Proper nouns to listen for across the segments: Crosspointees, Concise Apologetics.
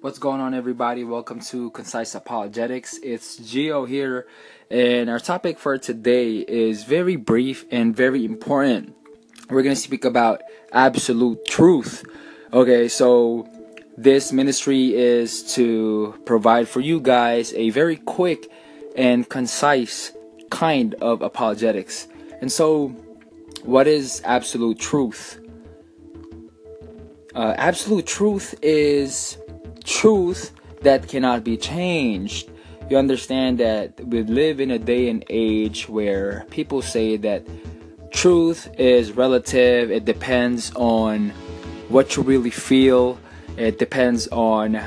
What's going on, everybody? Welcome to Concise Apologetics. It's Geo here, and our topic for today is very brief and very important. We're going to speak about absolute truth. Okay, so this ministry is to provide for you guys a very quick and concise kind of apologetics. And so, what is absolute truth? Absolute truth is truth that cannot be changed. You understand that we live in a day and age where people say that truth is relative. It depends on what you really feel. It depends on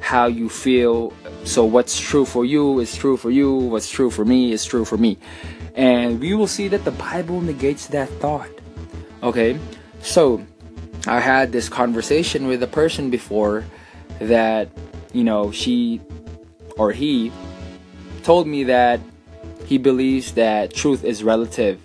how you feel. So what's true for you is true for you. What's true for me is true for me. And we will see that the Bible negates that thought. Okay, so I had this conversation with a person before that, you know, she or he told me that he believes that truth is relative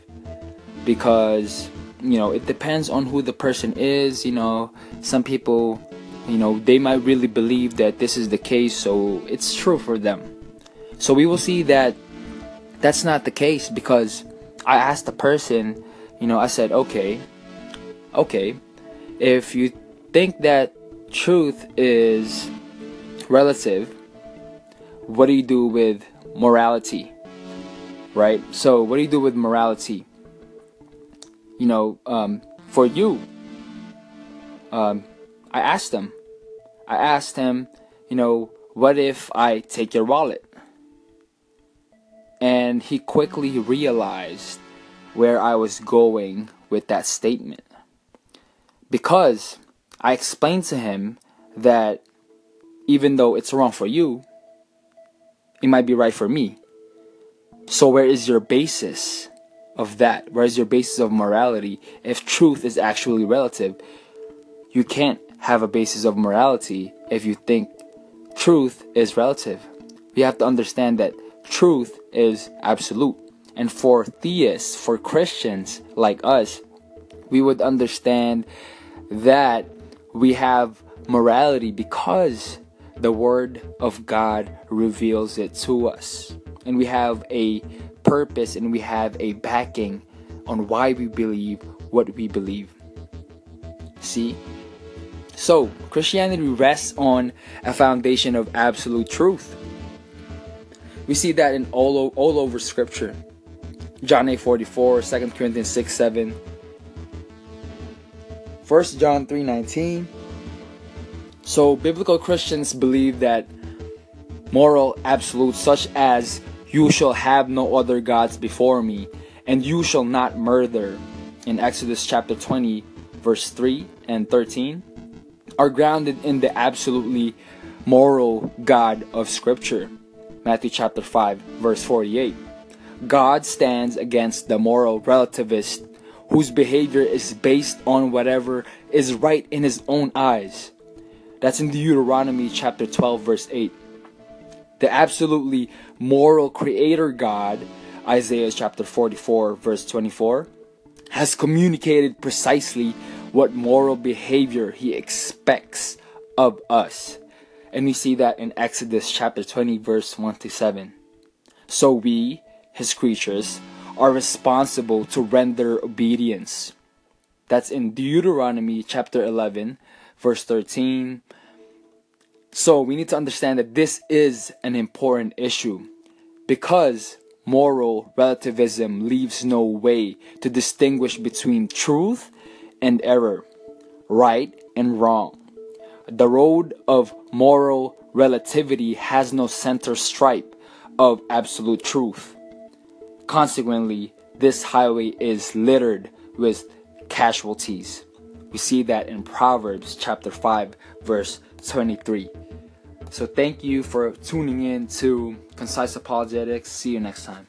because, you know, it depends on who the person is. You know, some people, you know, they might really believe that this is the case, so it's true for them. So we will see that that's not the case, because I asked the person, you know, I said, okay, if you think that truth is relative, what do you do with morality, right? So what do you do with morality? You know, for you, I asked him, you know, what if I take your wallet? And he quickly realized where I was going with that statement, because I explained to him that even though it's wrong for you, it might be right for me. So where is your basis of that? Where is your basis of morality? If truth is actually relative, you can't have a basis of morality if you think truth is relative. You have to understand that truth is absolute. And for theists, for Christians like us, we would understand that we have morality because the Word of God reveals it to us. And we have a purpose, and we have a backing on why we believe what we believe. See? So, Christianity rests on a foundation of absolute truth. We see that in all over Scripture. John 8:44, 2 Corinthians 6:7. 1 John 3:19. So biblical Christians believe that moral absolutes such as "you shall have no other gods before me" and "you shall not murder" in Exodus chapter 20 verse 3 and 13 are grounded in the absolutely moral God of Scripture. Matthew chapter 5 verse 48. God stands against the moral relativist whose behavior is based on whatever is right in his own eyes. That's in Deuteronomy chapter 12 verse 8. The absolutely moral creator God, Isaiah chapter 44 verse 24, has communicated precisely what moral behavior he expects of us. And we see that in Exodus chapter 20 verse 1-7. So we, his creatures, are responsible to render obedience. That's in Deuteronomy chapter 11 verse 13. So we need to understand that this is an important issue, because moral relativism leaves no way to distinguish between truth and error, right and wrong. The road of moral relativity has no center stripe of absolute truth. Consequently, this highway is littered with casualties. We see that in Proverbs chapter 5 verse 23. So thank you for tuning in to Concise Apologetics. See you next time.